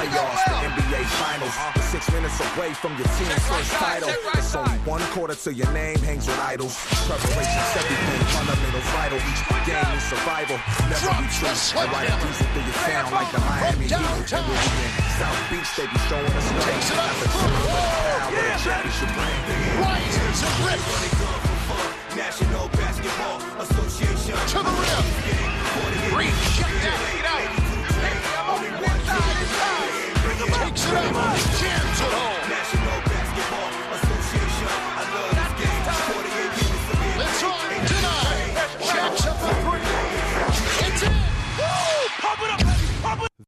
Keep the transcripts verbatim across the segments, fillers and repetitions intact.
playoffs, the N B A finals. We're six minutes away from your team's first title. It's only one quarter till your name hangs with idols. Preparation's everything, fundamental, vital. Each game is survival, never be true. I ride a diesel through your sound like the Miami Heat. And when we in South Beach, they be showing us no. Not the team, but the power of the championship brand. Right to rip. National Basketball Association. To the rim. Reed, check that feet out. Only one side inside. Takes it up. Jams it home. National Basketball Association. I love this game. forty-eight minutes to be. Let's on tonight. Jacks up the three. It's in. Woo! Pump it up. Pump it.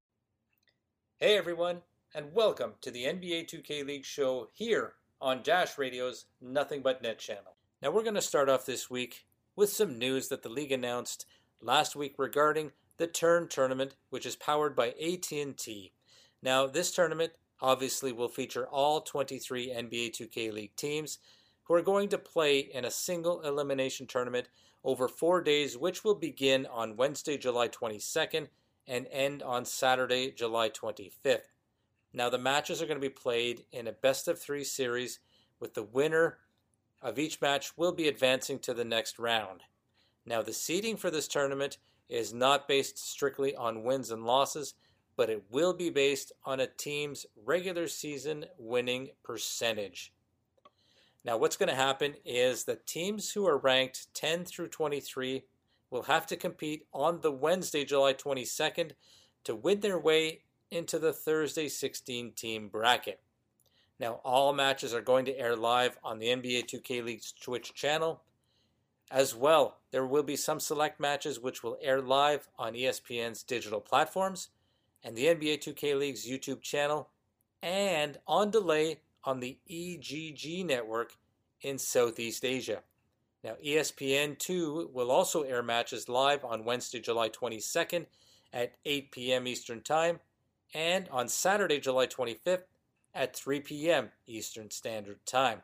Hey everyone, and welcome to the N B A two K League show here on Dash Radio's Nothing But Net channel. Now we're going to start off this week with some news that the league announced last week regarding the Turn Tournament, which is powered by A T and T. Now this tournament obviously will feature all twenty-three N B A two K League teams who are going to play in a single elimination tournament over four days, which will begin on Wednesday, July twenty-second and end on Saturday, July twenty-fifth. Now the matches are going to be played in a best of three series, with the winner of each match will be advancing to the next round. Now the seeding for this tournament is not based strictly on wins and losses, but it will be based on a team's regular season winning percentage. Now what's going to happen is that teams who are ranked ten through twenty-three will have to compete on the Wednesday, July twenty-second to win their way into the Thursday sixteen team bracket. Now, all matches are going to air live on the N B A two K League's Twitch channel. As well, there will be some select matches which will air live on E S P N's digital platforms and the N B A two K League's YouTube channel, and on delay on the E G G network in Southeast Asia. Now, E S P N two will also air matches live on Wednesday, July twenty-second at eight p.m. Eastern Time, and on Saturday, July twenty-fifth at three p.m. Eastern Standard Time.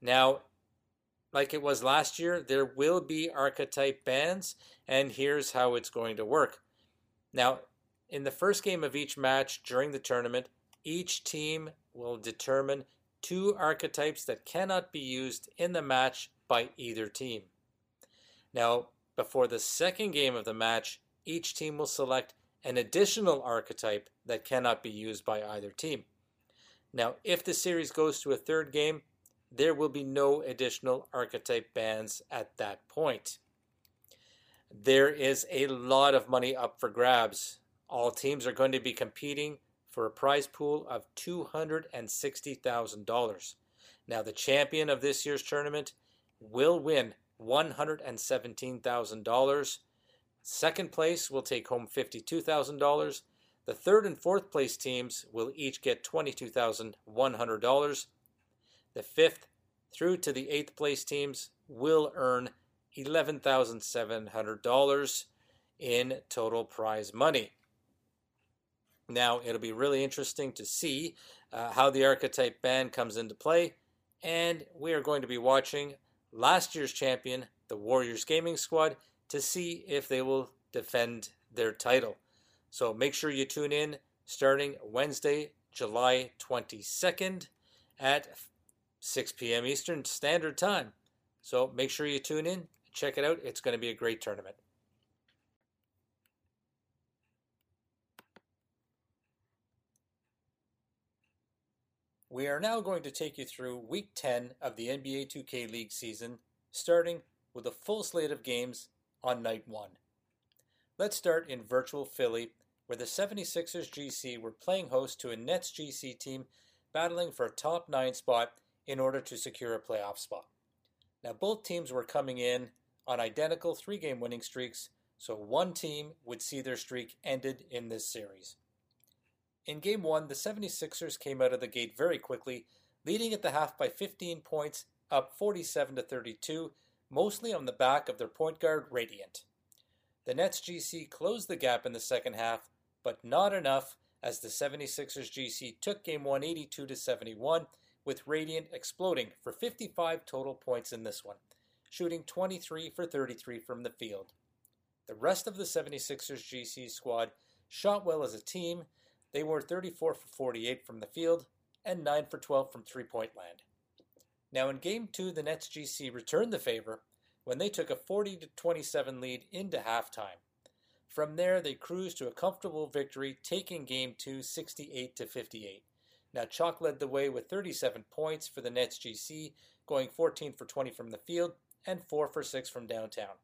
Now, like it was last year, there will be archetype bans, and here's how it's going to work. Now, in the first game of each match during the tournament, each team will determine two archetypes that cannot be used in the match by either team. Now, before the second game of the match, each team will select an additional archetype that cannot be used by either team. Now, if the series goes to a third game, there will be no additional archetype bans at that point. There is a lot of money up for grabs. All teams are going to be competing for a prize pool of two hundred sixty thousand dollars. Now, the champion of this year's tournament will win one hundred seventeen thousand dollars. Second place will take home fifty-two thousand dollars. The third and fourth place teams will each get twenty-two thousand one hundred dollars. The fifth through to the eighth place teams will earn eleven thousand seven hundred dollars in total prize money. Now, it'll be really interesting to see uh, how the archetype ban comes into play, and we are going to be watching last year's champion, the Warriors Gaming Squad, to see if they will defend their title. So make sure you tune in starting Wednesday, July twenty-second at six p.m. Eastern Standard Time. So make sure you tune in, check it out. It's going to be a great tournament. We are now going to take you through Week ten of the N B A two K League season, starting with a full slate of games on Night one. Let's start in virtual Philly, where the seventy-sixers G C were playing host to a Nets G C team battling for a top nine spot in order to secure a playoff spot. Now both teams were coming in on identical three-game winning streaks, so one team would see their streak ended in this series. In Game one, the seventy-sixers came out of the gate very quickly, leading at the half by fifteen points, up forty-seven to thirty-two, mostly on the back of their point guard Radiant. The Nets G C closed the gap in the second half, but not enough, as the seventy-sixers G C took Game one eighty-two to seventy-one, with Radiant exploding for fifty-five total points in this one, shooting twenty-three for thirty-three from the field. The rest of the seventy-sixers G C squad shot well as a team. They were thirty-four for forty-eight from the field and nine for twelve from three-point land. Now in Game two, the Nets G C returned the favor when they took a forty to twenty-seven lead into halftime. From there, they cruised to a comfortable victory, taking Game two sixty-eight to fifty-eight. Now Chalk led the way with thirty-seven points for the Nets G C, going fourteen for twenty from the field and four for six from downtown.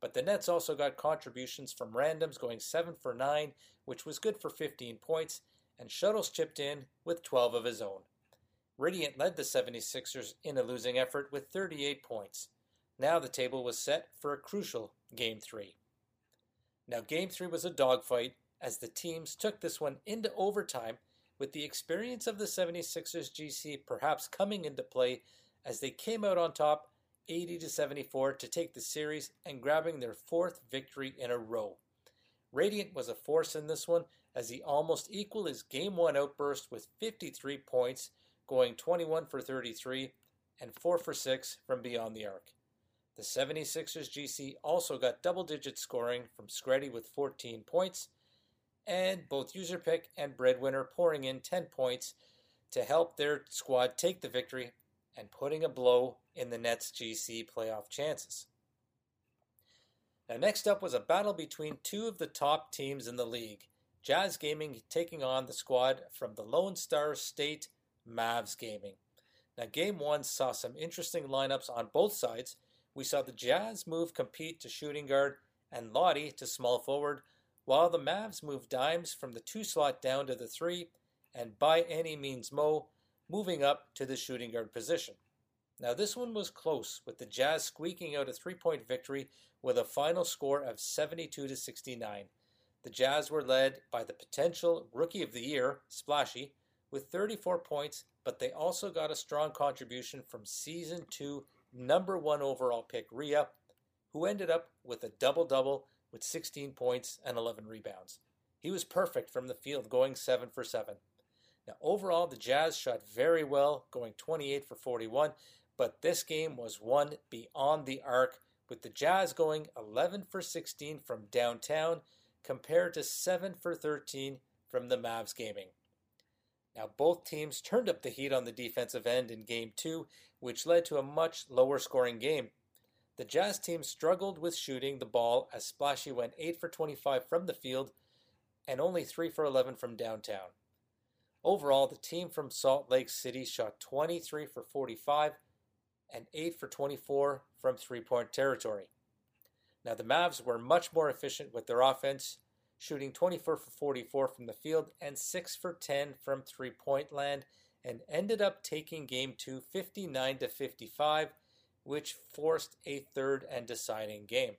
But the Nets also got contributions from randoms, going seven for nine, which was good for fifteen points, and Shuttles chipped in with twelve of his own. Radiant led the seventy-sixers in a losing effort with thirty-eight points. Now the table was set for a crucial Game three. Now Game three was a dogfight, as the teams took this one into overtime, with the experience of the seventy-sixers G C perhaps coming into play as they came out on top eighty to seventy-four to take the series and grabbing their fourth victory in a row. Radiant was a force in this one, as he almost equaled his Game one outburst with fifty-three points, going twenty-one for thirty-three and four for six from beyond the arc. The seventy-sixers G C also got double-digit scoring from Screddy with fourteen points, and both UserPick and Breadwinner pouring in ten points to help their squad take the victory and putting a blow in the Nets G C playoff chances. Now next up was a battle between two of the top teams in the league, Jazz Gaming taking on the squad from the Lone Star State, Mavs Gaming. Now Game one saw some interesting lineups on both sides. We saw the Jazz move Compete to shooting guard and Lottie to small forward, while the Mavs moved Dimes from the two slot down to the three, and By Any Means Mo moving up to the shooting guard position. Now this one was close, with the Jazz squeaking out a three-point victory with a final score of seventy-two to sixty-nine. The Jazz were led by the potential Rookie of the Year, Splashy, with thirty-four points, but they also got a strong contribution from Season two number one overall pick Rhea, who ended up with a double-double with sixteen points and eleven rebounds. He was perfect from the field, going seven for seven. Now overall, the Jazz shot very well, going twenty-eight for forty-one, but this game was won beyond the arc, with the Jazz going eleven for sixteen from downtown compared to seven for thirteen from the Mavs Gaming. Now both teams turned up the heat on the defensive end in Game two, which led to a much lower scoring game. The Jazz team struggled with shooting the ball, as Splashy went eight for twenty-five from the field and only three for eleven from downtown. Overall, the team from Salt Lake City shot twenty-three for forty-five and eight for twenty-four from three-point territory. Now, the Mavs were much more efficient with their offense, shooting twenty-four for forty-four from the field and six for ten from three-point land, and ended up taking Game two fifty-nine to fifty-five, which forced a third and deciding game.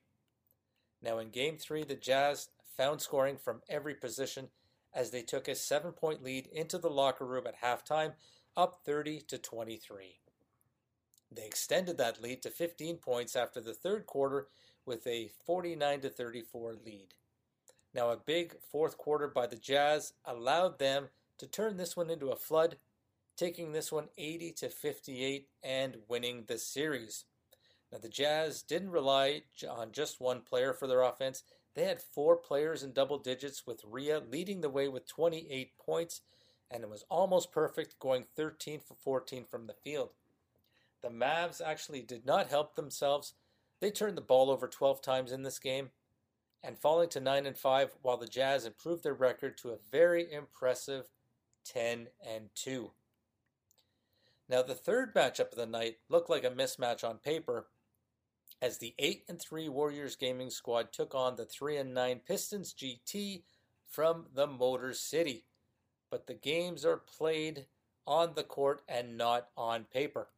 Now, in Game three, the Jazz found scoring from every position, as they took a seven-point lead into the locker room at halftime, up thirty to twenty-three. They extended that lead to fifteen points after the third quarter with a forty-nine to thirty-four lead. Now a big fourth quarter by the Jazz allowed them to turn this one into a flood, taking this one eighty to fifty-eight and winning the series. Now the Jazz didn't rely on just one player for their offense. They had four players in double digits, with Rhea leading the way with twenty-eight points, and it was almost perfect, going thirteen for fourteen from the field. The Mavs actually did not help themselves. They turned the ball over twelve times in this game, and falling to nine and five, while the Jazz improved their record to a very impressive ten and two. Now the third matchup of the night looked like a mismatch on paper, as the eight and three Warriors Gaming Squad took on the three and nine Pistons G T from the Motor City. But the games are played on the court and not on paper.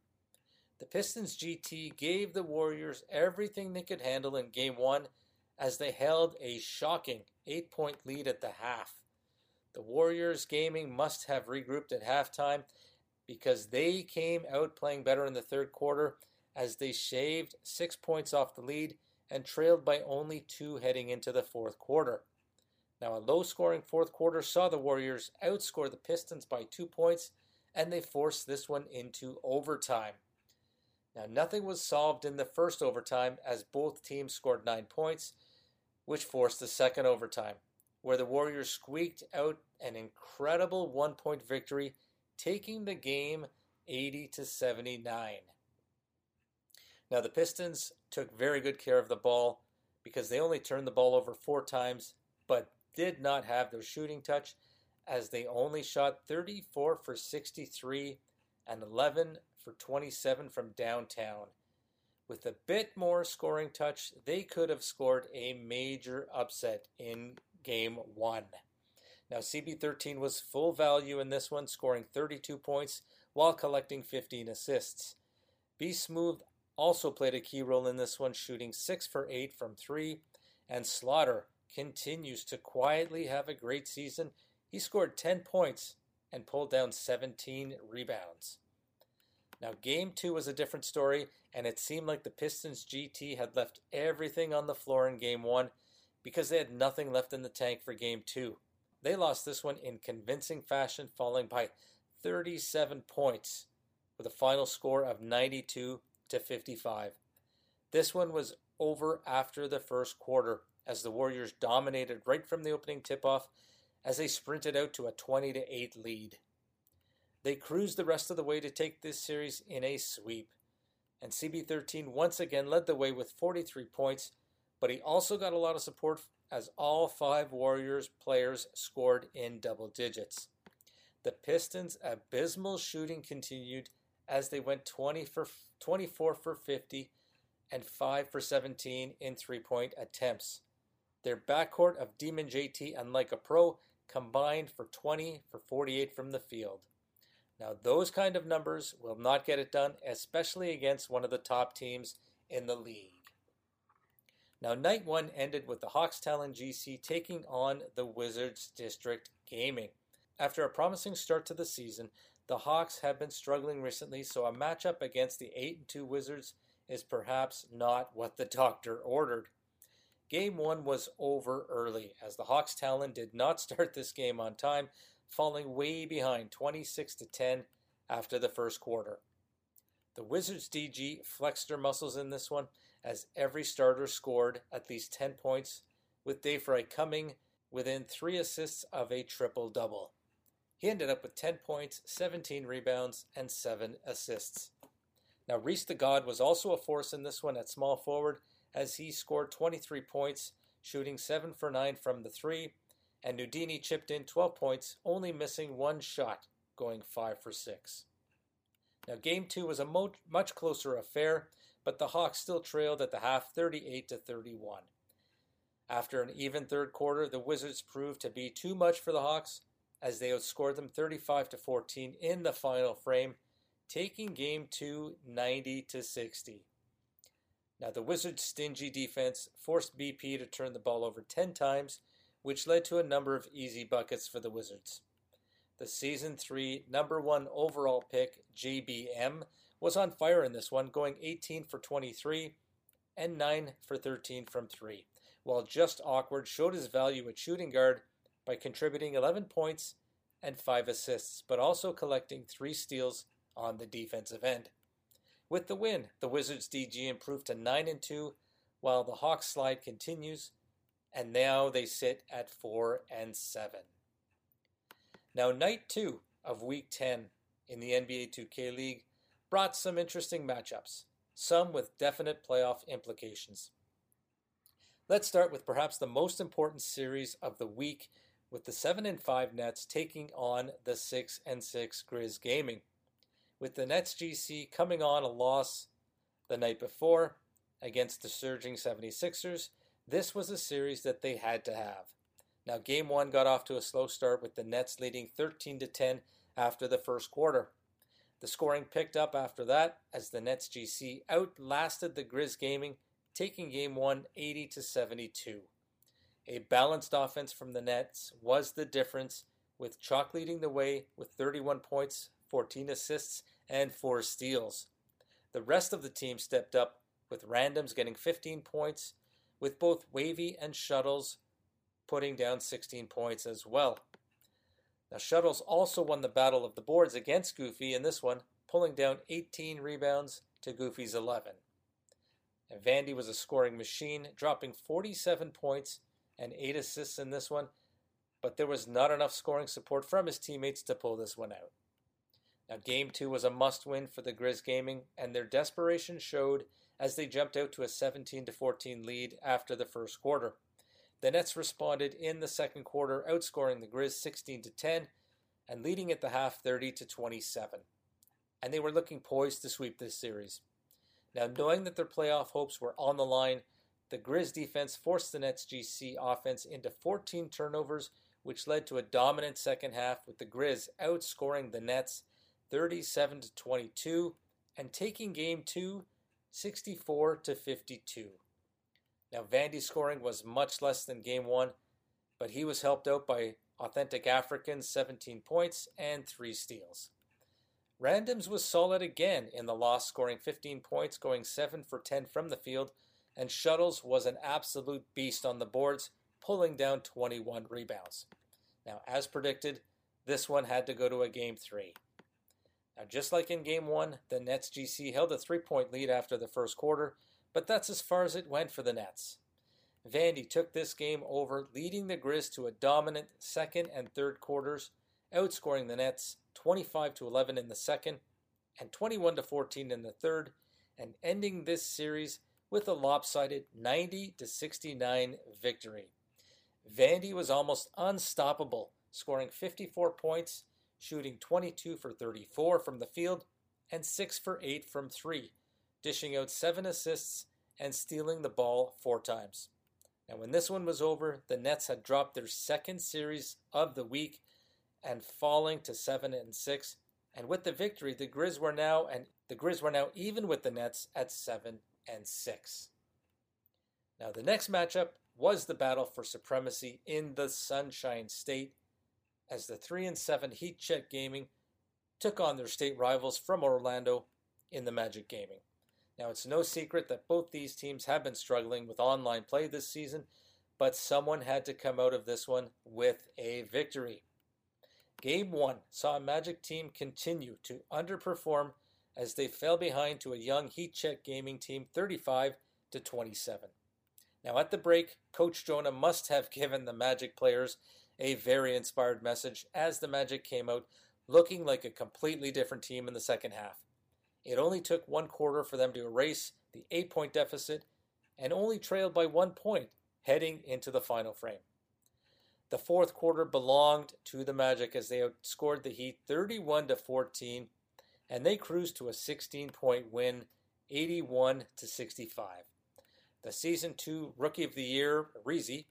The Pistons G T gave the Warriors everything they could handle in Game one, as they held a shocking eight-point lead at the half. The Warriors Gaming must have regrouped at halftime, because they came out playing better in the third quarter, as they shaved six points off the lead and trailed by only two heading into the fourth quarter. Now a low-scoring fourth quarter saw the Warriors outscore the Pistons by two points, and they forced this one into overtime. Now nothing was solved in the first overtime, as both teams scored nine points, which forced the second overtime, where the Warriors squeaked out an incredible one-point victory, taking the game eighty to seventy-nine. Now, the Pistons took very good care of the ball because they only turned the ball over four times, but did not have their shooting touch, as they only shot thirty-four for sixty-three and eleven for twenty-seven from downtown. With a bit more scoring touch, they could have scored a major upset in game one. Now, C B thirteen was full value in this one, scoring thirty-two points while collecting fifteen assists. Beast Move also played a key role in this one, shooting six for eight from three, and Slaughter continues to quietly have a great season. He scored ten points and pulled down seventeen rebounds. Now, game two was a different story, and it seemed like the Pistons G T had left everything on the floor in game one because they had nothing left in the tank for game two. They lost this one in convincing fashion, falling by thirty-seven points with a final score of ninety-two to fifty-five. This one was over after the first quarter, as the Warriors dominated right from the opening tip-off as they sprinted out to a twenty to eight lead. They cruised the rest of the way to take this series in a sweep, and C B thirteen once again led the way with forty-three points, but he also got a lot of support as all five Warriors players scored in double digits. The Pistons' abysmal shooting continued as they went twenty for, twenty-four for fifty and five for seventeen in three-point attempts. Their backcourt of Demon J T and Like a Pro combined for twenty for forty-eight from the field. Now, those kind of numbers will not get it done, especially against one of the top teams in the league. Now, night one ended with the Hawkstown G C taking on the Wizards District Gaming. After a promising start to the season, the Hawks have been struggling recently, so a matchup against the eight and two Wizards is perhaps not what the doctor ordered. Game one was over early, as the Hawks' talent did not start this game on time, falling way behind twenty-six to ten after the first quarter. The Wizards D G flexed their muscles in this one, as every starter scored at least ten points, with Dayfry coming within three assists of a triple-double. He ended up with ten points, seventeen rebounds, and seven assists. Now, Reese the God was also a force in this one at small forward, as he scored twenty-three points, shooting seven for nine from the three, and Nudini chipped in twelve points, only missing one shot, going five for six. Now, game two was a mo- much closer affair, but the Hawks still trailed at the half, thirty-eight to thirty-one. After an even third quarter, the Wizards proved to be too much for the Hawks, as they outscored them thirty-five to fourteen in the final frame, taking game two ninety to sixty. Now, the Wizards' stingy defense forced B P to turn the ball over ten times, which led to a number of easy buckets for the Wizards. The Season three number one overall pick, J B M, was on fire in this one, going eighteen for twenty-three and nine for thirteen from three, while Just Awkward showed his value at shooting guard by contributing eleven points and five assists, but also collecting three steals on the defensive end. With the win, the Wizards D G improved to nine and two, while the Hawks slide continues, and now they sit at four and seven. Now, night two of week ten in the N B A two K League brought some interesting matchups, some with definite playoff implications. Let's start with perhaps the most important series of the week, with the seven and five Nets taking on the six and six Grizz Gaming. With the Nets G C coming on a loss the night before against the surging seventy-sixers, this was a series that they had to have. Now, game one got off to a slow start, with the Nets leading thirteen to ten after the first quarter. The scoring picked up after that, as the Nets G C outlasted the Grizz Gaming, taking game one eighty to seventy-two. A balanced offense from the Nets was the difference, with Chalk leading the way with thirty-one points, fourteen assists, and four steals. The rest of the team stepped up, with Randoms getting fifteen points, with both Wavy and Shuttles putting down sixteen points as well. Now, Shuttles also won the battle of the boards against Goofy in this one, pulling down eighteen rebounds to Goofy's eleven. And Vandy was a scoring machine, dropping forty-seven points and eight assists in this one, but there was not enough scoring support from his teammates to pull this one out. Now, Game two was a must-win for the Grizz Gaming, and their desperation showed as they jumped out to a seventeen to fourteen lead after the first quarter. The Nets responded in the second quarter, outscoring the Grizz sixteen to ten and leading at the half thirty to twenty-seven. And they were looking poised to sweep this series. Now, knowing that their playoff hopes were on the line, the Grizz defense forced the Nets G C offense into fourteen turnovers, which led to a dominant second half with the Grizz outscoring the Nets thirty-seven to twenty-two and taking Game two sixty-four to fifty-two. Now, Vandy's scoring was much less than Game one, but he was helped out by Authentic Africans, seventeen points and three steals. Randoms was solid again in the loss, scoring fifteen points, going seven for ten from the field, and Shuttles was an absolute beast on the boards, pulling down twenty-one rebounds. Now, as predicted, this one had to go to a Game three. Now, just like in Game one, the Nets G C held a three-point lead after the first quarter, but that's as far as it went for the Nets. Vandy took this game over, leading the Grizz to a dominant second and third quarters, outscoring the Nets twenty-five to eleven in the second and twenty-one to fourteen in the third, and ending this series with a lopsided ninety to sixty-nine victory. Vandy was almost unstoppable, scoring fifty-four points, shooting twenty-two for thirty-four from the field and six for eight from three, dishing out seven assists and stealing the ball four times. Now, when this one was over, the Nets had dropped their second series of the week and falling to seven and six. And with the victory, the Grizz were now and the Grizz were now even with the Nets at seven and six. Now, the next matchup was the battle for supremacy in the Sunshine State, as the three and seven Heat Check Gaming took on their state rivals from Orlando in the Magic Gaming. Now, it's no secret that both these teams have been struggling with online play this season, but someone had to come out of this one with a victory. Game one saw a Magic team continue to underperform as they fell behind to a young Heat Check Gaming team thirty-five to twenty-seven. Now, at the break, Coach Jonah must have given the Magic players a very inspired message as the Magic came out looking like a completely different team in the second half. It only took one quarter for them to erase the eight-point deficit and only trailed by one point heading into the final frame. The fourth quarter belonged to the Magic as they outscored the Heat thirty-one to fourteen, and they cruised to a sixteen-point win, eighty-one to sixty-five. The Season two Rookie of the Year, Rizzi,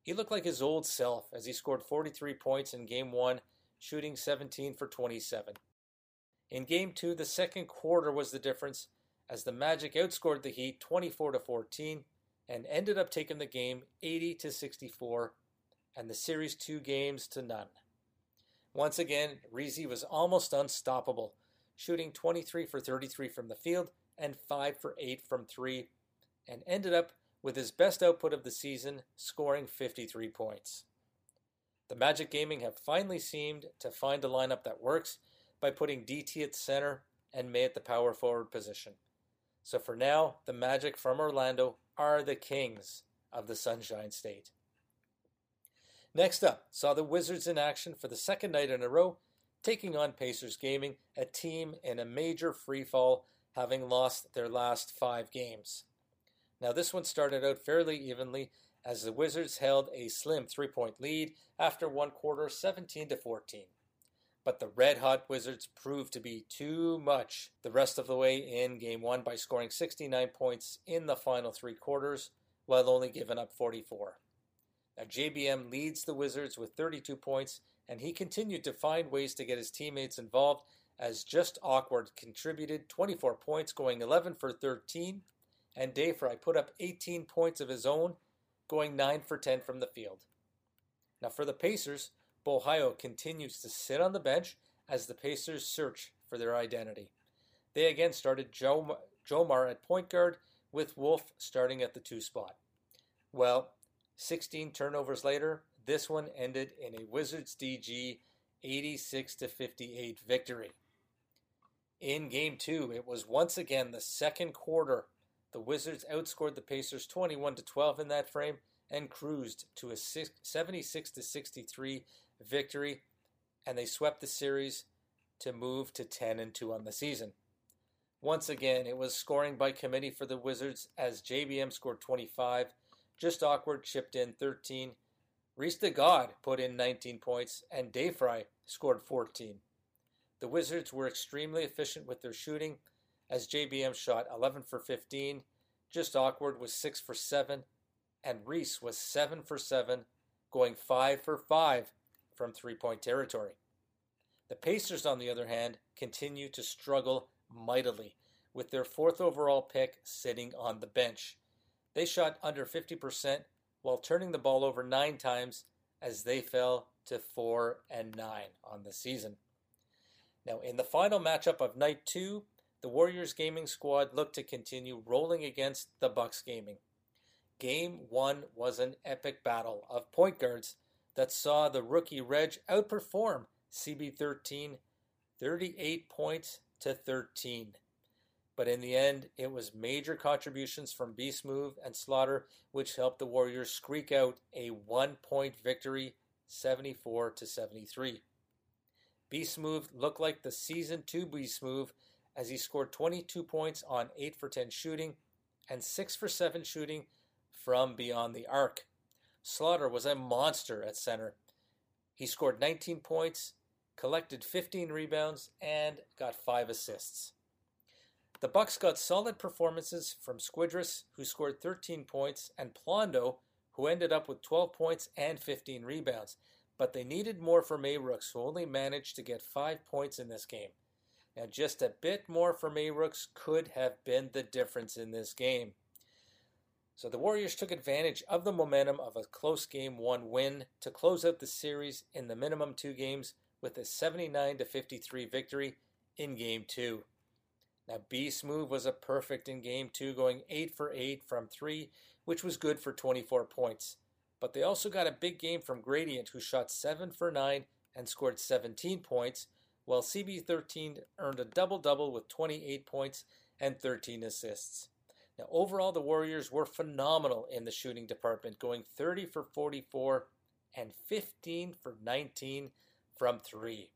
he looked like his old self as he scored forty-three points in Game one, shooting seventeen for twenty-seven. In Game two, the second quarter was the difference as the Magic outscored the Heat twenty-four to fourteen and ended up taking the game eighty to sixty-four and the series two games to none. Once again, Rizzi was almost unstoppable, shooting twenty-three for thirty-three from the field and five for eight from three, and ended up with his best output of the season, scoring fifty-three points. The Magic Gaming have finally seemed to find a lineup that works by putting D T at center and May at the power forward position. So for now, the Magic from Orlando are the kings of the Sunshine State. Next up, saw the Wizards in action for the second night in a row, taking on Pacers Gaming, a team in a major freefall, having lost their last five games. Now, this one started out fairly evenly as the Wizards held a slim three-point lead after one quarter, seventeen to fourteen. But the red-hot Wizards proved to be too much the rest of the way in Game one by scoring sixty-nine points in the final three quarters while only giving up forty-four. Now, J B M leads the Wizards with thirty-two points, and he continued to find ways to get his teammates involved as Just Awkward contributed twenty-four points, going eleven for thirteen, and Dayfry put up eighteen points of his own, going nine for ten from the field. Now, for the Pacers, Bohio continues to sit on the bench as the Pacers search for their identity. They again started Jomar at point guard, with Wolf starting at the two spot. Well, sixteen turnovers later, this one ended in a Wizards D G eighty-six to fifty-eight victory. In Game two, it was once again the second quarter The Wizards outscored the Pacers twenty-one to twelve in that frame and cruised to a seventy-six to sixty-three victory, and they swept the series to move to ten and two on the season. Once again, it was scoring by committee for the Wizards as J B M scored twenty-five, Just Awkward chipped in thirteen, Reese the God put in nineteen points, and Dayfry scored fourteen. The Wizards were extremely efficient with their shooting as J B M shot eleven for fifteen, Just Awkward was six for seven, and Reese was seven for seven, going five for five from three-point territory. The Pacers, on the other hand, continue to struggle mightily, with their fourth overall pick sitting on the bench. They shot under fifty percent while turning the ball over nine times as they fell to four and nine on the season. Now, in the final matchup of Night two, the Warriors Gaming Squad looked to continue rolling against the Bucks Gaming. Game one was an epic battle of point guards that saw the rookie Reg outperform C B thirteen thirty-eight points to thirteen. But in the end, it was major contributions from Beast Move and Slaughter, which helped the Warriors squeak out a one-point victory, seventy-four to seventy-three. Beast Move looked like the Season two Beast Move as he scored twenty-two points on eight for ten shooting and six for seven shooting from beyond the arc. Slaughter was a monster at center. He scored nineteen points, collected fifteen rebounds, and got five assists. The Bucks got solid performances from Squidris, who scored thirteen points, and Plondo, who ended up with twelve points and fifteen rebounds. But they needed more from Mayrooks, who only managed to get five points in this game. Now, just a bit more from Mayrooks could have been the difference in this game. So the Warriors took advantage of the momentum of a close game one win to close out the series in the minimum two games with a seventy-nine to fifty-three victory in Game two. Now, Beast Move was a perfect in Game two, going eight for eight from three, which was good for twenty-four points. But they also got a big game from Radiant, who shot seven for nine and scored seventeen points, while C B thirteen earned a double-double with twenty-eight points and thirteen assists. Now, overall, the Warriors were phenomenal in the shooting department, going thirty for forty-four and fifteen for nineteen from three.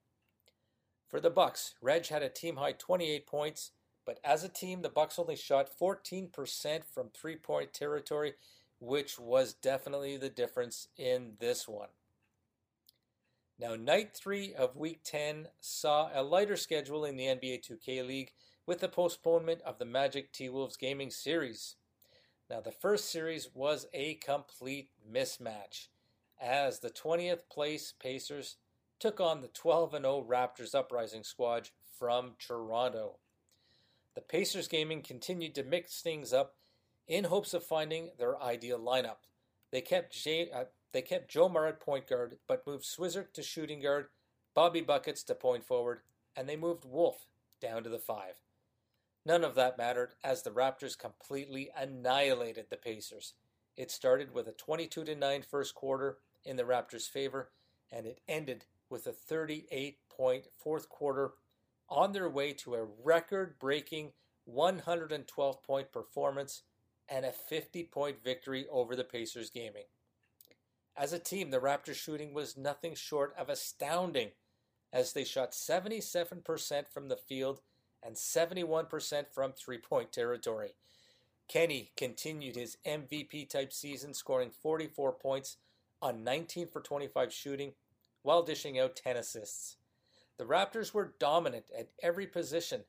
For the Bucks, Reg had a team-high twenty-eight points, but as a team, the Bucks only shot fourteen percent from three-point territory, which was definitely the difference in this one. Now, Night three of Week ten saw a lighter schedule in the N B A two K League, with the postponement of the Magic T-Wolves Gaming Series. Now, the first series was a complete mismatch, as the twentieth place Pacers took on the twelve and oh Raptors Uprising squad from Toronto. The Pacers Gaming continued to mix things up in hopes of finding their ideal lineup. They kept Jay, uh, they kept Joe Murray at point guard, but moved Swizzard to shooting guard, Bobby Buckets to point forward, and they moved Wolf down to the five. None of that mattered, as the Raptors completely annihilated the Pacers. It started with a twenty-two to nine first quarter in the Raptors' favor, and it ended with a thirty-eight point fourth quarter on their way to a record-breaking one hundred twelve point performance and a fifty point victory over the Pacers Gaming. As a team, the Raptors' shooting was nothing short of astounding, as they shot seventy-seven percent from the field and seventy-one percent from three-point territory. Kenny continued his M V P-type season, scoring forty-four points on nineteen for twenty-five shooting, while dishing out ten assists. The Raptors were dominant at every position,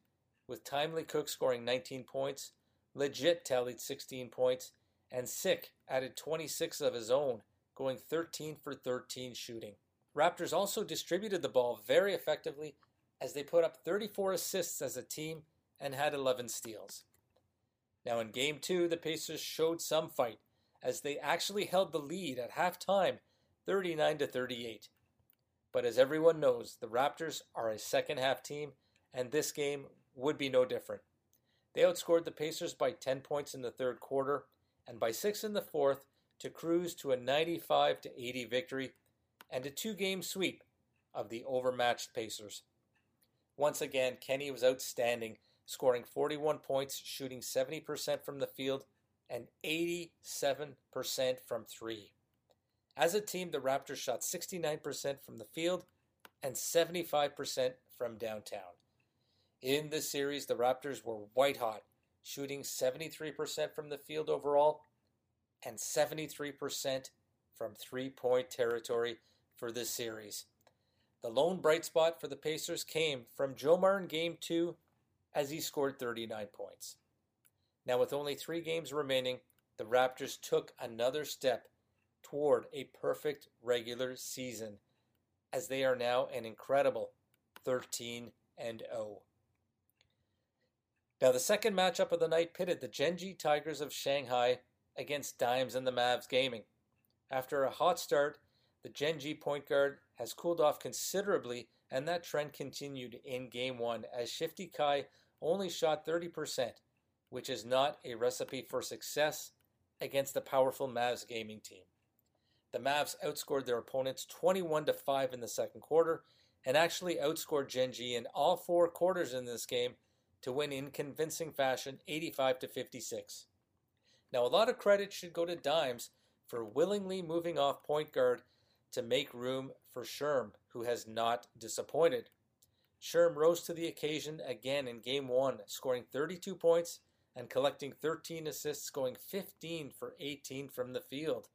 with Timely Cook scoring nineteen points, Legit tallied sixteen points, and Sick added twenty-six of his own, going thirteen for thirteen shooting. Raptors also distributed the ball very effectively, as they put up thirty-four assists as a team and had eleven steals. Now, in Game two, the Pacers showed some fight, as they actually held the lead at halftime, thirty-nine to thirty-eight. But as everyone knows, the Raptors are a second-half team, and this game would be no different. They outscored the Pacers by ten points in the third quarter and by six in the fourth to cruise to a ninety-five to eighty victory and a two-game sweep of the overmatched Pacers. Once again, Kenny was outstanding, scoring forty-one points, shooting seventy percent from the field, and eighty-seven percent from three. As a team, the Raptors shot sixty-nine percent from the field and seventy-five percent from downtown. In this series, the Raptors were white hot, shooting seventy-three percent from the field overall and seventy-three percent from three-point territory for this series. The lone bright spot for the Pacers came from Jomar in Game two as he scored thirty-nine points. Now, with only three games remaining, the Raptors took another step toward a perfect regular season, as they are now an incredible thirteen and oh. Now, the second matchup of the night pitted the Genji Tigers of Shanghai against Dimes and the Mavs Gaming. After a hot start, the Genji point guard has cooled off considerably, and that trend continued in Game one as Shifty Kai only shot thirty percent, which is not a recipe for success against the powerful Mavs Gaming team. The Mavs outscored their opponents twenty-one to five in the second quarter and actually outscored Genji in all four quarters in this game to win in convincing fashion eighty-five to fifty-six. Now, a lot of credit should go to Dimes for willingly moving off point guard to make room for Sherm, who has not disappointed. Sherm rose to the occasion again in Game one, scoring thirty-two points and collecting thirteen assists, going fifteen for eighteen from the field.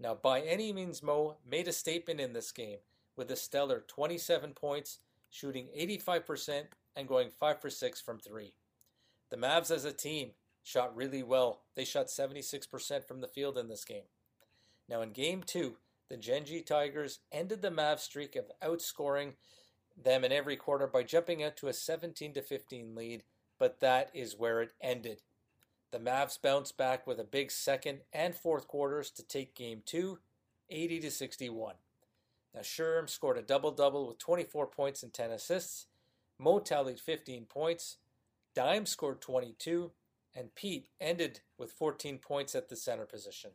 Now, by any means, Mo made a statement in this game with a stellar twenty-seven points, shooting eighty-five percent and going five for six from three. The Mavs as a team shot really well. They shot seventy-six percent from the field in this game. Now, in Game two, the Genji Tigers ended the Mavs streak of outscoring them in every quarter by jumping out to a seventeen to fifteen lead, but that is where it ended. The Mavs bounced back with a big second and fourth quarters to take Game two, eighty to sixty-one. Now, Sherm scored a double-double with twenty-four points and ten assists. Mo tallied fifteen points. Dime scored twenty-two. And Pete ended with fourteen points at the center position.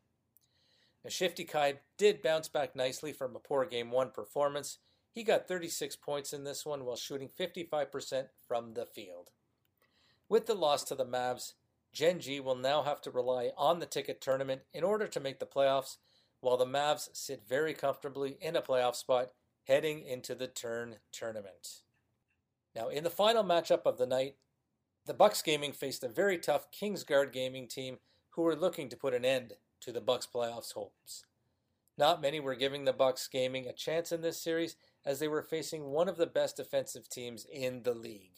Now, Shifty Kai did bounce back nicely from a poor Game one performance. He got thirty-six points in this one while shooting fifty-five percent from the field. With the loss to the Mavs, Genji will now have to rely on the ticket tournament in order to make the playoffs, while the Mavs sit very comfortably in a playoff spot heading into the Turn tournament. Now, in the final matchup of the night, the Bucks Gaming faced a very tough Kingsguard Gaming team who were looking to put an end to the Bucks playoffs hopes. Not many were giving the Bucks Gaming a chance in this series, as they were facing one of the best defensive teams in the league.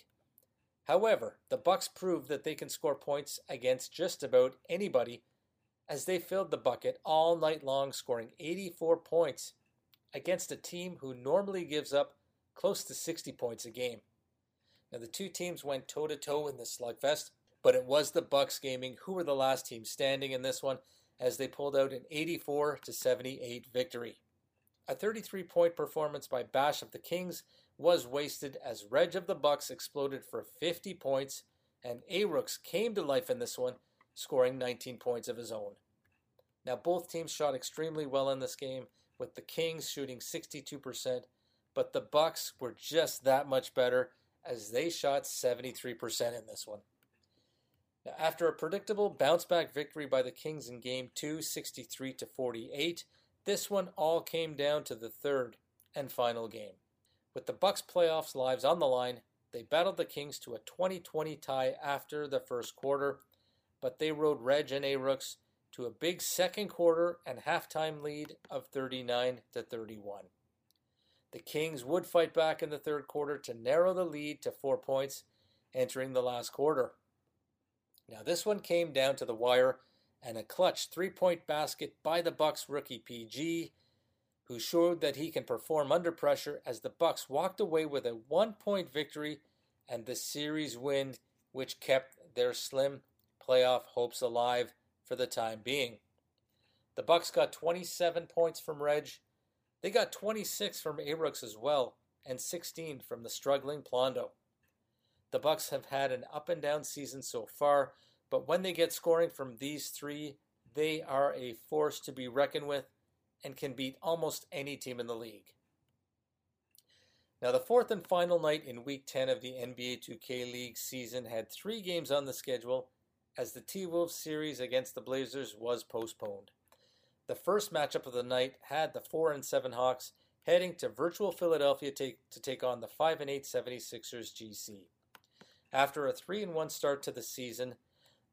However, the Bucks proved that they can score points against just about anybody, as they filled the bucket all night long, scoring eighty-four points against a team who normally gives up close to sixty points a game. Now, the two teams went toe-to-toe in this slugfest, but it was the Bucks Gaming who were the last team standing in this one, as they pulled out an eighty-four to seventy-eight victory. A thirty-three point performance by Bash of the Kings was wasted, as Reg of the Bucks exploded for fifty points, and A-Rooks came to life in this one, scoring nineteen points of his own. Now, both teams shot extremely well in this game, with the Kings shooting sixty-two percent, but the Bucks were just that much better, as they shot seventy-three percent in this one. Now, after a predictable bounce-back victory by the Kings in Game two, sixty-three to forty-eight, this one all came down to the third and final game. With the Bucks' playoffs lives on the line, they battled the Kings to a twenty twenty tie after the first quarter, but they rode Reg and A-Rooks to a big second quarter and halftime lead of thirty-nine to thirty-one. The Kings would fight back in the third quarter to narrow the lead to four points, entering the last quarter. Now, this one came down to the wire, and a clutch three-point basket by the Bucks rookie P G, who showed that he can perform under pressure, as the Bucks walked away with a one-point victory and the series win, which kept their slim playoff hopes alive for the time being. The Bucks got twenty-seven points from Reg. They got twenty-six from A-Rooks as well, and sixteen from the struggling Plondo. The Bucks have had an up-and-down season so far, but when they get scoring from these three, they are a force to be reckoned with and can beat almost any team in the league. Now, the fourth and final night in Week ten of the N B A two K League season had three games on the schedule, as the T-Wolves series against the Blazers was postponed. The first matchup of the night had the four and seven Hawks heading to virtual Philadelphia take, to take on the five and eight seventy-sixers G C. After a three and one start to the season,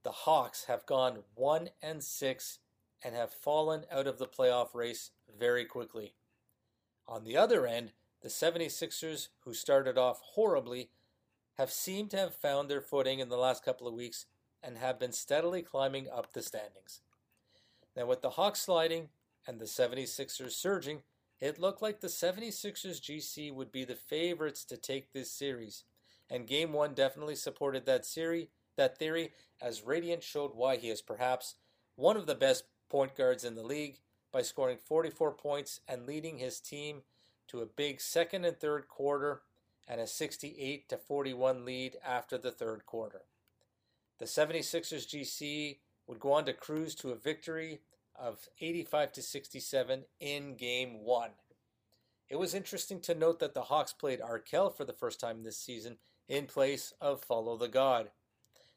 the Hawks have gone one and six and have fallen out of the playoff race very quickly. On the other end, the seventy-sixers, who started off horribly, have seemed to have found their footing in the last couple of weeks and have been steadily climbing up the standings. Now, with the Hawks sliding and the seventy-sixers surging, it looked like the seventy-sixers G C would be the favorites to take this series, and Game one definitely supported that series, that theory, as Radiant showed why he is perhaps one of the best point guards in the league by scoring forty-four points and leading his team to a big second and third quarter and a sixty-eight to forty-one lead after the third quarter. The seventy-sixers G C would go on to cruise to a victory of eighty-five to sixty-seven in Game one. It was interesting to note that the Hawks played Arkell for the first time this season in place of Follow the God.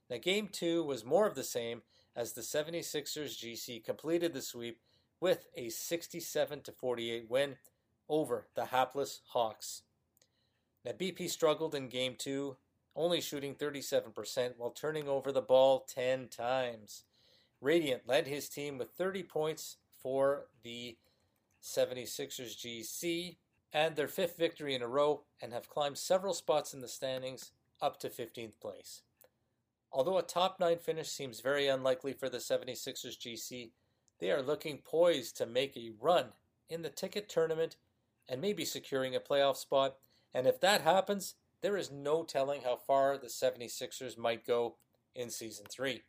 Now, Game two was more of the same, as the seventy-sixers G C completed the sweep with a sixty-seven to forty-eight win over the hapless Hawks. Now, B P struggled in Game two, only shooting thirty-seven percent while turning over the ball ten times. Radiant led his team with thirty points for the seventy-sixers G C and their fifth victory in a row, and have climbed several spots in the standings up to fifteenth place. Although a top nine finish seems very unlikely for the seventy-sixers G C, they are looking poised to make a run in the ticket tournament and maybe securing a playoff spot, and if that happens, there is no telling how far the seventy-sixers might go in Season three.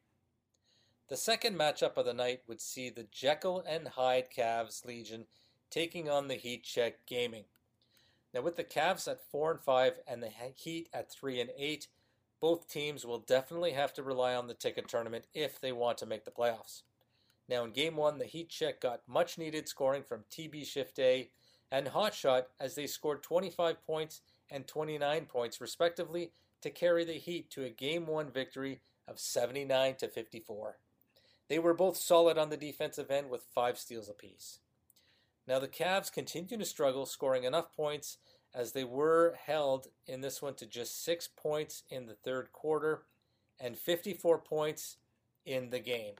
The second matchup of the night would see the Jekyll and Hyde Cavs Legion taking on the Heat Check Gaming. Now, with the Cavs at four and five and the Heat at three and eight, both teams will definitely have to rely on the ticket tournament if they want to make the playoffs. Now, in Game one, the Heat Check got much-needed scoring from T B Shifty and Hotshot, as they scored twenty-five points and twenty-nine points, respectively, to carry the Heat to a Game one victory of seventy-nine to fifty-four. They were both solid on the defensive end with five steals apiece. Now, the Cavs continue to struggle scoring enough points, as they were held in this one to just six points in the third quarter and fifty-four points in the game.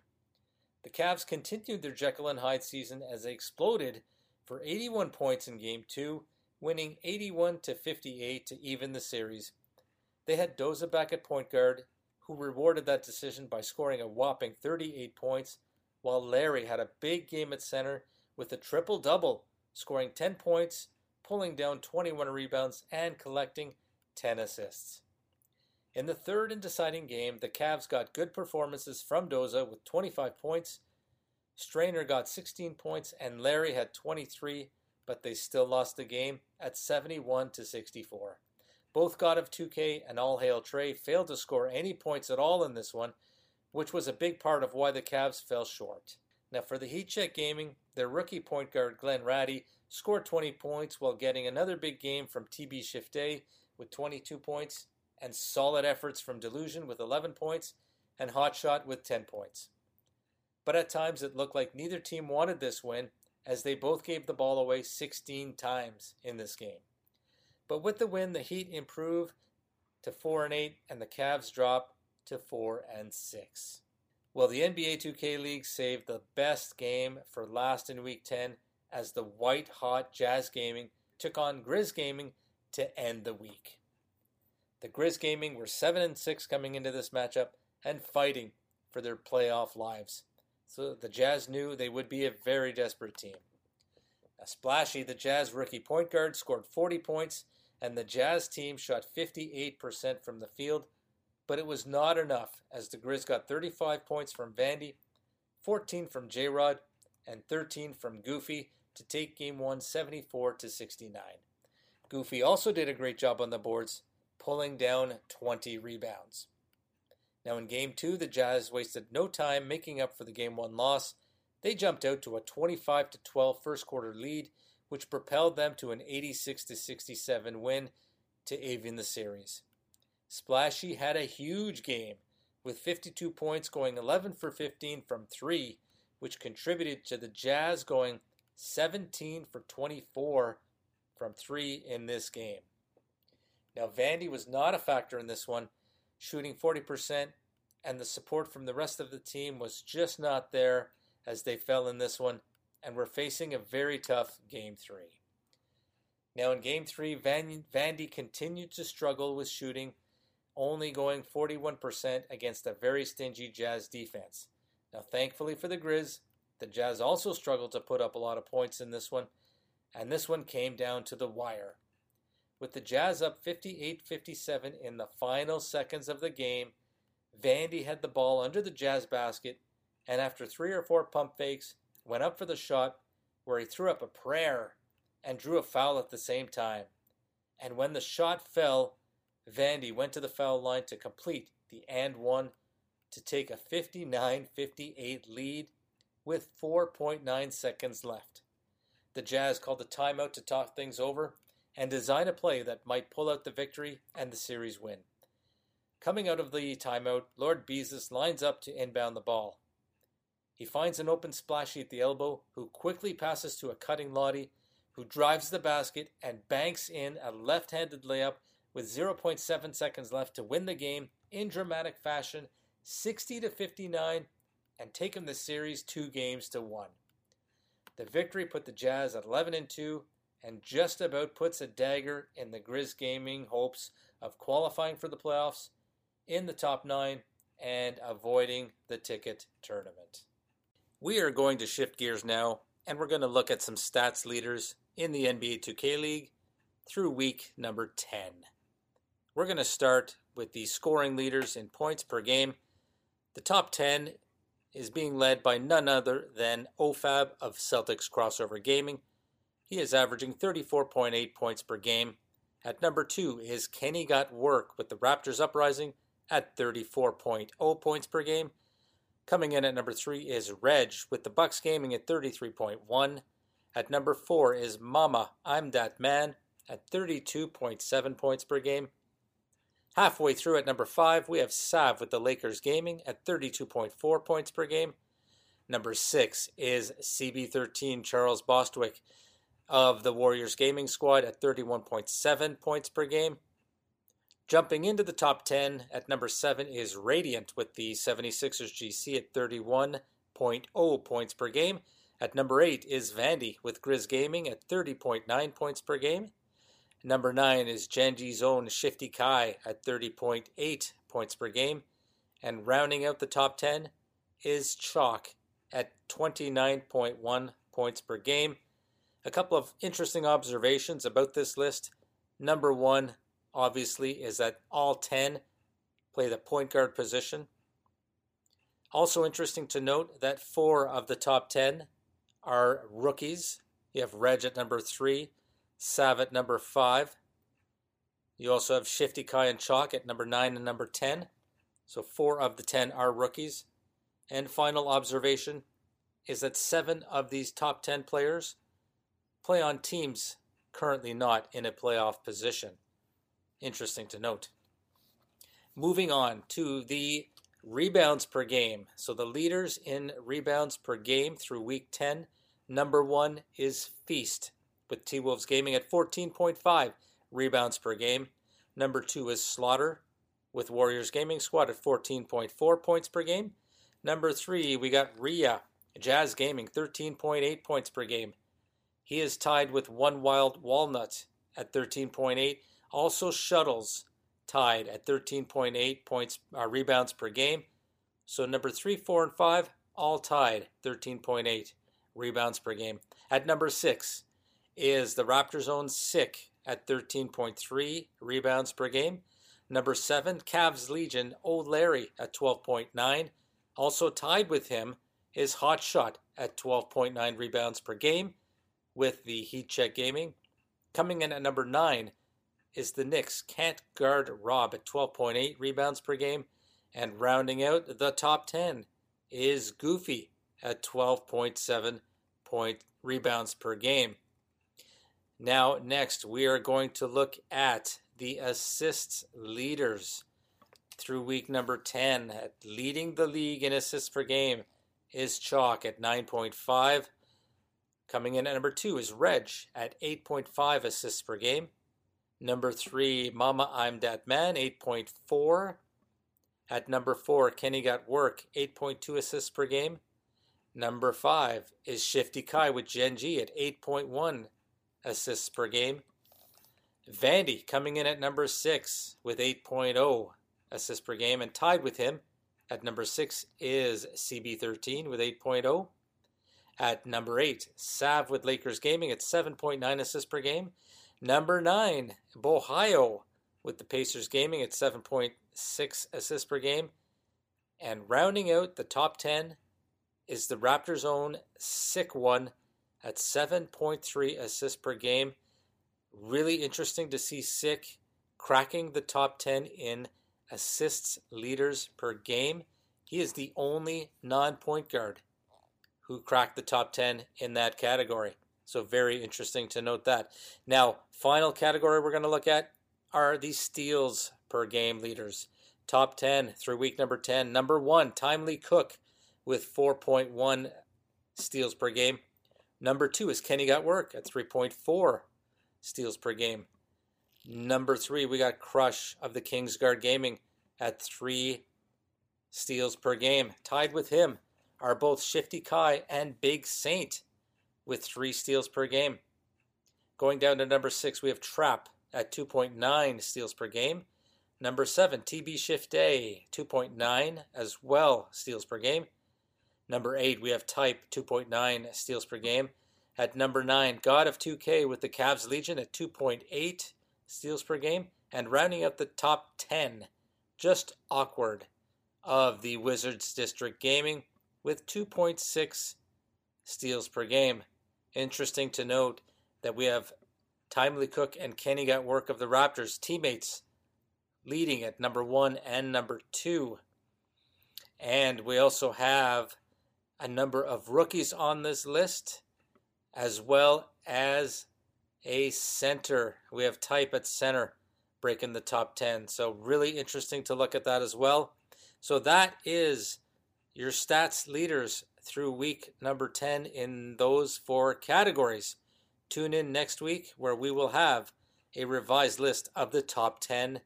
The Cavs continued their Jekyll and Hyde season as they exploded for eighty-one points in Game two, winning eighty-one to fifty-eight to even the series. They had Doza back at point guard, who rewarded that decision by scoring a whopping thirty-eight points, while Larry had a big game at center with a triple-double, scoring ten points, pulling down twenty-one rebounds, and collecting ten assists. In the third and deciding game, the Cavs got good performances from Doza with twenty-five points, Strainer got sixteen points, and Larry had twenty-three, but they still lost the game at seventy-one to sixty-four. Both God of two K and All Hail Trey failed to score any points at all in this one, which was a big part of why the Cavs fell short. Now, for the Heat Check Gaming, their rookie point guard Glenn Ratty scored twenty points while getting another big game from T B Shifty with twenty-two points, and solid efforts from Delusion with eleven points and Hotshot with ten points. But at times it looked like neither team wanted this win, as they both gave the ball away sixteen times in this game. But with the win, the Heat improve to four and eight and the Cavs drop to four and six. Well, the N B A two K League saved the best game for last in Week ten, as the white-hot Jazz Gaming took on Grizz Gaming to end the week. The Grizz Gaming were seven and six coming into this matchup and fighting for their playoff lives, so the Jazz knew they would be a very desperate team. Now, Splashy, the Jazz rookie point guard, scored forty points, and the Jazz team shot fifty-eight percent from the field, but it was not enough, as the Grizz got thirty-five points from Vandy, fourteen from J-Rod, and thirteen from Goofy to take Game one seventy-four to sixty-nine. Goofy also did a great job on the boards, pulling down twenty rebounds. Now, in Game two, the Jazz wasted no time making up for the Game one loss. They jumped out to a twenty-five to twelve first quarter lead which propelled them to an eighty-six to sixty-seven win to aving the series. Splashy had a huge game, with fifty-two points, going eleven for fifteen from three, which contributed to the Jazz going seventeen for twenty-four from three in this game. Now, Vandy was not a factor in this one, shooting forty percent, and the support from the rest of the team was just not there as they fell in this one and were facing a very tough Game three. Now, in Game three, Vandy continued to struggle with shooting, only going forty-one percent against a very stingy Jazz defense. Now, thankfully for the Grizz, the Jazz also struggled to put up a lot of points in this one, and this one came down to the wire. With the Jazz up fifty-eight fifty-seven in the final seconds of the game, Vandy had the ball under the Jazz basket, and after three or four pump fakes, went up for the shot, where he threw up a prayer and drew a foul at the same time. And when the shot fell, Vandy went to the foul line to complete the and one to take a fifty-nine fifty-eight lead with four point nine seconds left. The Jazz called a timeout to talk things over and design a play that might pull out the victory and the series win. Coming out of the timeout, Lord Beezus lines up to inbound the ball. He finds an open Splashy at the elbow, who quickly passes to a cutting Lottie, who drives the basket and banks in a left-handed layup with zero point seven seconds left to win the game in dramatic fashion, sixty to fifty-nine, and take him the series two games to one. The victory put the Jazz at eleven and two and just about puts a dagger in the Grizz Gaming hopes of qualifying for the playoffs, in the top nine, and avoiding the ticket tournament. We are going to shift gears now, and we're going to look at some stats leaders in the N B A two K League through week number ten. We're going to start with the scoring leaders in points per game. The top ten is being led by none other than O F A B of Celtics Crossover Gaming. He is averaging thirty-four point eight points per game. At number two is Kenny Got Work with the Raptors Uprising at thirty-four point zero points per game. Coming in at number three is Reg with the Bucks Gaming at thirty-three point one. At number four is Mama, I'm That Man at thirty-two point seven points per game. Halfway through at number five, we have Sav with the Lakers Gaming at thirty-two point four points per game. Number six is C B thirteen Charles Bostwick of the Warriors Gaming Squad at thirty-one point seven points per game. Jumping into the top ten at number seven is Radiant with the seventy-sixers G C at thirty-one point zero points per game. At number eight is Vandy with Grizz Gaming at thirty point nine points per game. Number nine is Genji's own Shifty Kai at thirty point eight points per game. And rounding out the top ten is Chalk at twenty-nine point one points per game. A couple of interesting observations about this list. Number one, obviously, is that all ten play the point guard position. Also interesting to note that four of the top ten are rookies. You have Reg at number three. Sav at number five. You also have Shifty Kai and Chalk at number nine and number ten. So four of the ten are rookies. And final observation is that seven of these top ten players play on teams currently not in a playoff position. Interesting to note. Moving on to the rebounds per game. So the leaders in rebounds per game through week ten. Number one is Feast with T-Wolves Gaming at fourteen point five rebounds per game. Number two is Slaughter with Warriors Gaming Squad at fourteen point four points per game. Number three, we got Rhea, Jazz Gaming, thirteen point eight points per game. He is tied with One Wild Walnut at thirteen point eight. Also Shuttles tied at thirteen point eight points uh, rebounds per game. So number three, four, and five all tied, thirteen point eight rebounds per game. At number six is the Raptors' own Sick at thirteen point three rebounds per game. Number seven, Cavs Legion O'Larry at twelve point nine. Also tied with him is Hotshot at twelve point nine rebounds per game with the Heat Check Gaming. Coming in at number nine is the Knicks' Can't Guard Rob at twelve point eight rebounds per game. And rounding out the top ten is Goofy at twelve point seven point rebounds per game. Now, next, we are going to look at the assists leaders through week number ten. Leading the league in assists per game is Chalk at nine point five. Coming in at number two is Reg at eight point five assists per game. Number three, Mama, I'm That Man, eight point four. At number four, Kenny Got Work, eight point two assists per game. Number five is Shifty Kai with Gen G at eight point one assists per game. Vandy coming in at number six with eight point oh assists per game. And tied with him at number six is C B thirteen with eight point oh. At number eight, Sav with Lakers Gaming at seven point nine assists per game. Number nine, Bohio with the Pacers Gaming at seven point six assists per game. And rounding out the top ten is the Raptors' own Sick One at seven point three assists per game. Really interesting to see Sick cracking the top ten in assists leaders per game. He is the only non-point guard who cracked the top ten in that category. So very interesting to note that. Now, final category we're going to look at are the steals per game leaders. Top ten through week number ten. Number one, Timely Cook with four point one steals per game. Number two is Kenny Got Work at three point four steals per game. Number three, we got Crush of the Kingsguard Gaming at three steals per game. Tied with him are both Shifty Kai and Big Saint with three steals per game. Going down to number six, we have Trap at two point nine steals per game. Number seven, T B Shift A, two point nine as well steals per game. Number eight, we have Type, two point nine steals per game. At number nine, God of two K with the Cavs Legion at two point eight steals per game. And rounding up the top ten, Just Awkward of the Wizards District Gaming with two point six steals per game. Interesting to note that we have Timely Cook and Kenny Got Work of the Raptors, teammates, leading at number one and number two. And we also have a number of rookies on this list, as well as a center. We have Type at center breaking the top ten. So really interesting to look at that as well. So that is your stats leaders through week number ten in those four categories. Tune in next week where we will have a revised list of the top ten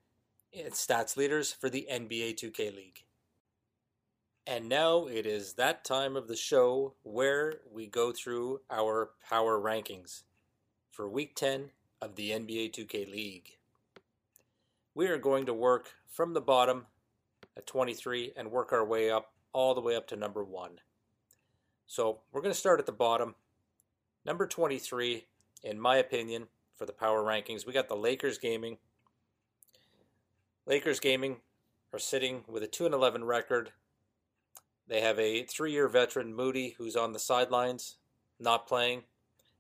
stats leaders for the N B A two K League. And now it is that time of the show where we go through our power rankings for week ten of the N B A two K League. We are going to work from the bottom at twenty-three and work our way up all the way up to number one. So we're going to start at the bottom. Number twenty-three, in my opinion, for the power rankings, we got the Lakers Gaming. Lakers Gaming are sitting with a two and eleven record. They have a three-year veteran, Moody, who's on the sidelines, not playing.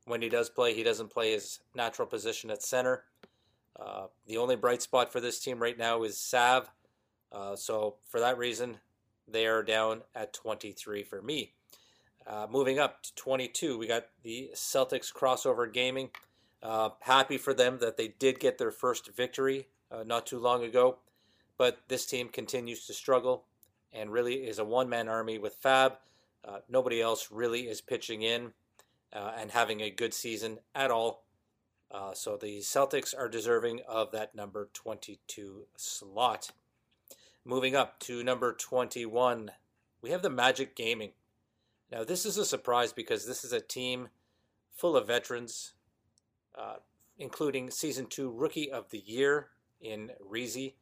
When he does play, he doesn't play his natural position at center. Uh, the only bright spot for this team right now is Sav. Uh, so for that reason, they are down at twenty-three for me. Uh, moving up to twenty-two, we got the Celtics Crossover Gaming. Uh, happy for them that they did get their first victory uh, not too long ago. But this team continues to struggle and really is a one-man army with Fab. Uh, nobody else really is pitching in uh, and having a good season at all. Uh, so the Celtics are deserving of that number twenty-two slot. Moving up to number twenty-one, we have the Magic Gaming. Now, this is a surprise because this is a team full of veterans, uh, including Season two Rookie of the Year in Rizzi.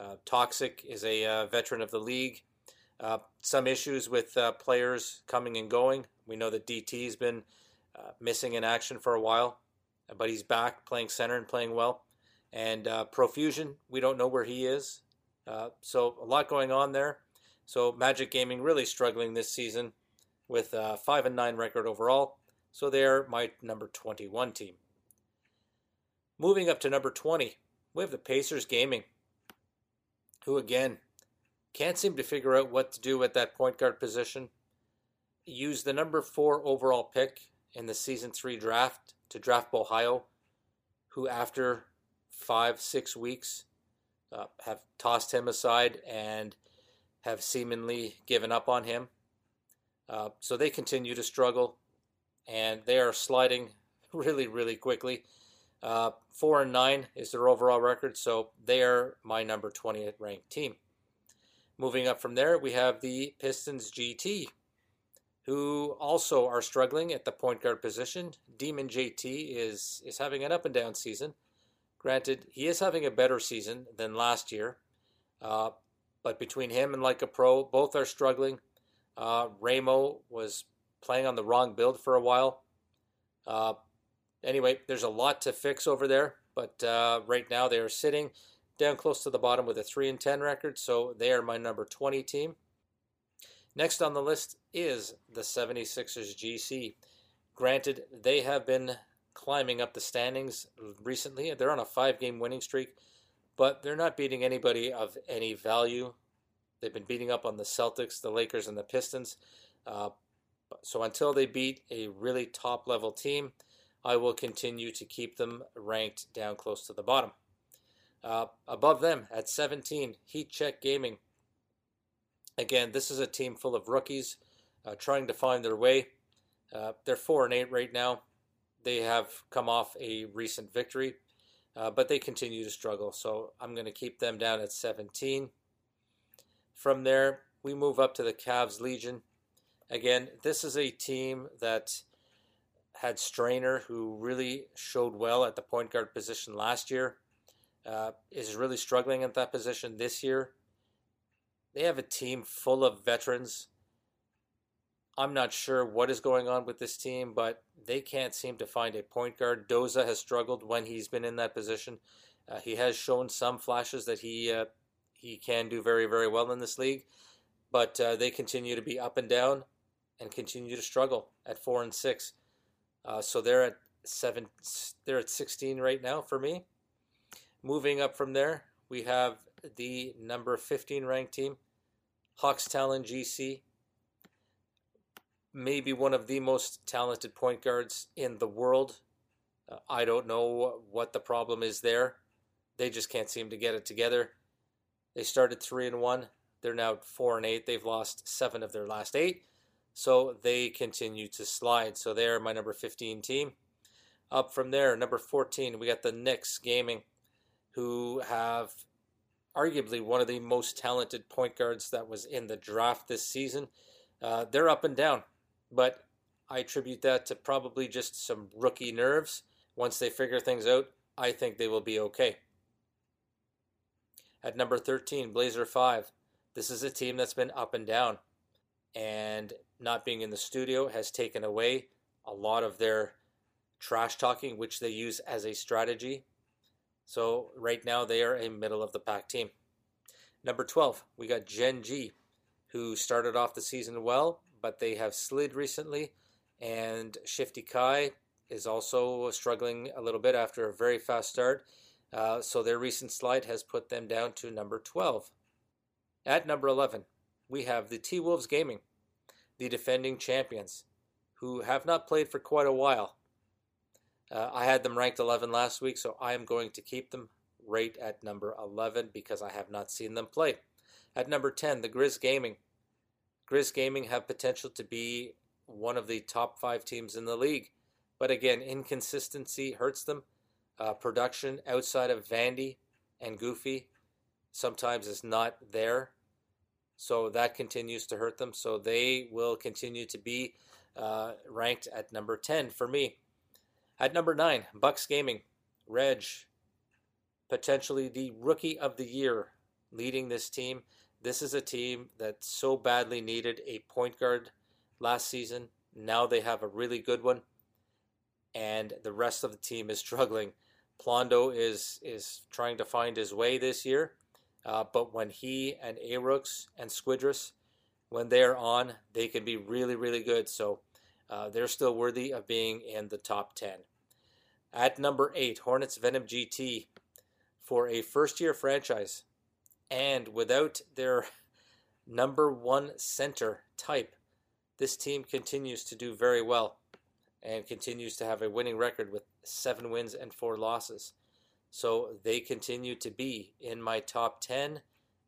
Uh, Toxic is a uh, veteran of the league. Uh, some issues with uh, players coming and going. We know that D T's been uh, missing in action for a while, but he's back playing center and playing well. And uh, Profusion, we don't know where he is. Uh, so a lot going on there. So Magic Gaming really struggling this season with a five and nine record overall. So they're my number twenty-one team. Moving up to number twenty, we have the Pacers Gaming, who again can't seem to figure out what to do at that point guard position. Used the number four overall pick in the season three draft to draft Bohio, who after five, six weeks uh, have tossed him aside and have seemingly given up on him. Uh, so they continue to struggle, and they are sliding really, really quickly. Uh, four and nine is their overall record, so they are my number twentieth ranked team. Moving up from there, we have the Pistons G T, who also are struggling at the point guard position. Demon J T is, is having an up-and-down season. Granted, he is having a better season than last year, uh, but between him and Like a Pro, both are struggling. Uh, Ramo was playing on the wrong build for a while. Uh, anyway, there's a lot to fix over there, but uh, right now they are sitting down close to the bottom with a three and ten record, so they are my number twenty team. Next on the list is the seventy-sixers G C. Granted, they have been climbing up the standings recently. They're on a five-game winning streak, but they're not beating anybody of any value. They've been beating up on the Celtics, the Lakers, and the Pistons. Uh, so until they beat a really top-level team, I will continue to keep them ranked down close to the bottom. Uh, above them, at seventeen, Heat Check Gaming. Again, this is a team full of rookies uh, trying to find their way. Uh, they're four and eight right now. They have come off a recent victory, uh, but they continue to struggle. So I'm going to keep them down at seventeen. From there, we move up to the Cavs Legion. Again, this is a team that had Strainer, who really showed well at the point guard position last year, uh, is really struggling at that position this year. They have a team full of veterans. I'm not sure what is going on with this team, but they can't seem to find a point guard. Doza has struggled when he's been in that position. Uh, he has shown some flashes that he uh, he can do very, very well in this league, but uh, they continue to be up and down and continue to struggle at four and six. Uh, so they're at seven. They're at sixteen right now for me. Moving up from there, we have the number fifteen ranked team, Hawks Talon G C, maybe one of the most talented point guards in the world. Uh, I don't know what the problem is there. They just can't seem to get it together. They started three and one. They're now four and eight. They've lost seven of their last eight, so they continue to slide. So they are my number fifteen team. Up from there, number fourteen, we got the Knicks Gaming, who have arguably one of the most talented point guards that was in the draft this season. Uh, they're up and down, but I attribute that to probably just some rookie nerves. Once they figure things out, I think they will be okay. At number thirteen, Blazer five. This is a team that's been up and down, and not being in the studio has taken away a lot of their trash talking, which they use as a strategy. So right now they are a middle-of-the-pack team. Number twelve, we got Gen G, who started off the season well, but they have slid recently. And Shifty Kai is also struggling a little bit after a very fast start. Uh, so their recent slide has put them down to number twelve. At number eleven, we have the T-Wolves Gaming, the defending champions, who have not played for quite a while. Uh, I had them ranked eleven last week, so I am going to keep them right at number eleven because I have not seen them play. At number ten, the Grizz Gaming. Grizz Gaming have potential to be one of the top five teams in the league. But again, inconsistency hurts them. Uh, production outside of Vandy and Goofy sometimes is not there. So that continues to hurt them. So they will continue to be uh, ranked at number ten for me. At number nine, Bucks Gaming, Reg, potentially the rookie of the year leading this team. This is a team that so badly needed a point guard last season. Now they have a really good one, and the rest of the team is struggling. Plondo is, is trying to find his way this year, uh, but when he and A-Rooks and Squidris, when they are on, they can be really, really good. So Uh, they're still worthy of being in the top ten. At number eight, Hornets Venom G T. For a first-year franchise, and without their number one center type, this team continues to do very well. and continues to have a winning record with seven wins and four losses. So they continue to be in my top ten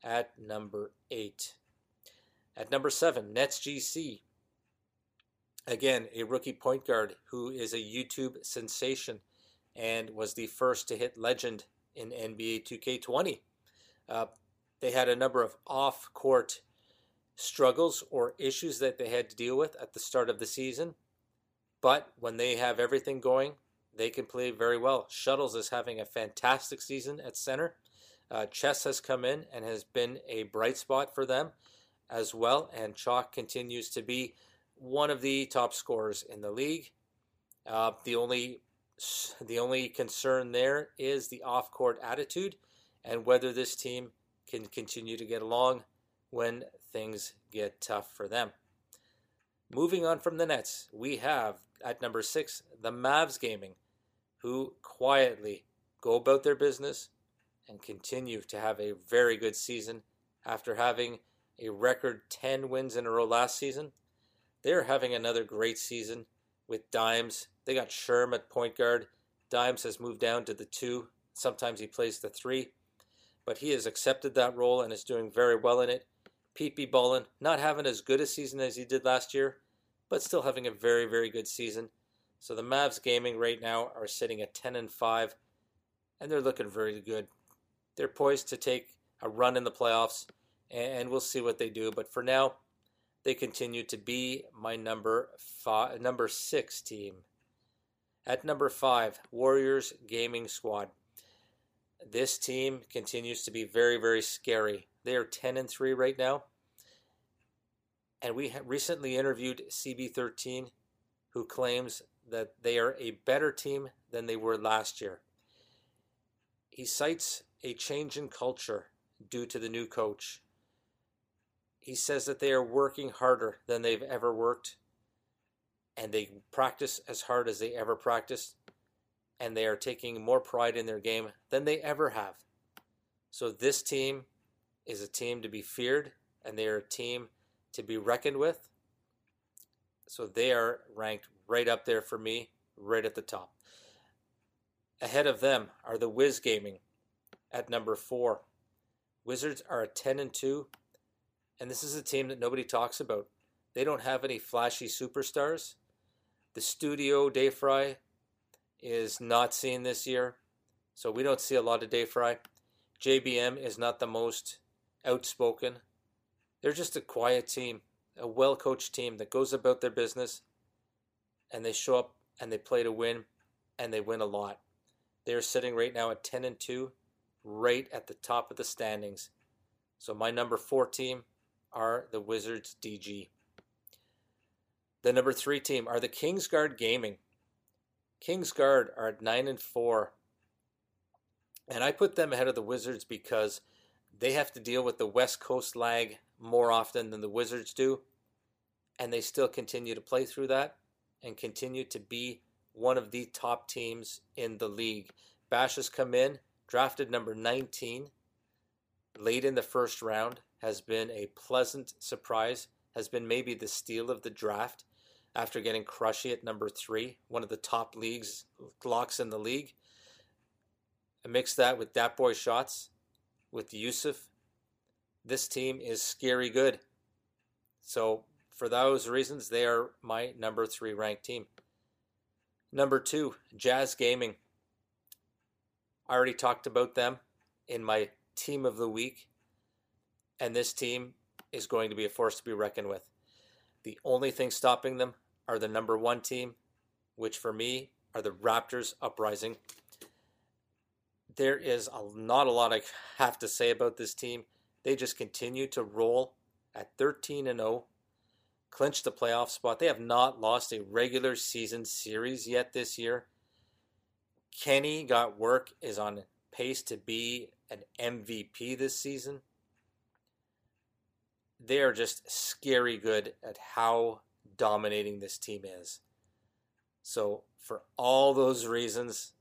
at number eight. At number seven, Nets G C. Again, a rookie point guard who is a YouTube sensation and was the first to hit legend in N B A two K twenty. Uh, they had a number of off-court struggles or issues that they had to deal with at the start of the season. But when they have everything going, they can play very well. Shuttles is having a fantastic season at center. Uh, Chess has come in and has been a bright spot for them as well. And Chalk continues to be one of the top scorers in the league. Uh, the only the only concern there is the off-court attitude and whether this team can continue to get along when things get tough for them. Moving on from the Nets, we have at number six, the Mavs Gaming, who quietly go about their business and continue to have a very good season after having a record ten wins in a row last season. They're having another great season with Dimes. They got Sherm at point guard. Dimes has moved down to the two. Sometimes he plays the three. But he has accepted that role and is doing very well in it. P P Ballin, not having as good a season as he did last year, but still having a very, very good season. So the Mavs Gaming right now are sitting at ten and five, and they're looking very good. They're poised to take a run in the playoffs, and we'll see what they do. But for now, they continue to be my number five, number six team. At number five, Warriors Gaming Squad. This team continues to be very, very scary. They are ten and three right now. And we recently interviewed C B thirteen, who claims that they are a better team than they were last year. He cites a change in culture due to the new coach. He says that they are working harder than they've ever worked, and they practice as hard as they ever practiced, and they are taking more pride in their game than they ever have. So this team is a team to be feared, and they are a team to be reckoned with. So they are ranked right up there for me, right at the top. Ahead of them are the Wiz Gaming at number four. Wizards are a ten and two, and this is a team that nobody talks about. They don't have any flashy superstars. The studio Dayfry is not seen this year, so we don't see a lot of Dayfry. J B M is not the most outspoken. They're just a quiet team, a well-coached team that goes about their business, and they show up and they play to win, and they win a lot. They're sitting right now at ten and two, right at the top of the standings. So my number four team are the Wizards D G. The number three team are the Kingsguard Gaming. Kingsguard are at nine and four. And I put them ahead of the Wizards because they have to deal with the West Coast lag more often than the Wizards do. And they still continue to play through that and continue to be one of the top teams in the league. Bash has come in, drafted number nineteen, late in the first round, has been a pleasant surprise, has been maybe the steal of the draft after getting Crushy at number three, one of the top leagues, locks in the league. I mix that with Dat Boy Shots, with Yusuf. This team is scary good. So for those reasons, they are my number three ranked team. Number two, Jazz Gaming. I already talked about them in my team of the week. And this team is going to be a force to be reckoned with. The only thing stopping them are the number one team, which for me are the Raptors Uprising. There is a, not a lot I have to say about this team. They just continue to roll at thirteen and oh, clinch the playoff spot. They have not lost a regular season series yet this year. Kenny got work, is on pace to be an M V P this season. They are just scary good at how dominating this team is. So for all those reasons,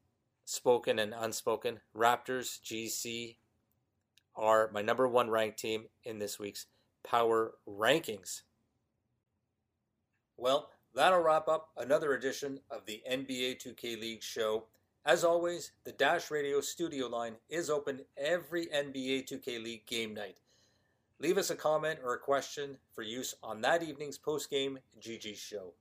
spoken and unspoken, Raptors G C are my number one ranked team in this week's Power Rankings. Well, That'll wrap up another edition of the N B A two K League show. As always, the Dash Radio studio line is open every N B A two K League game night. Leave us a comment or a question for use on that evening's post-game G G show.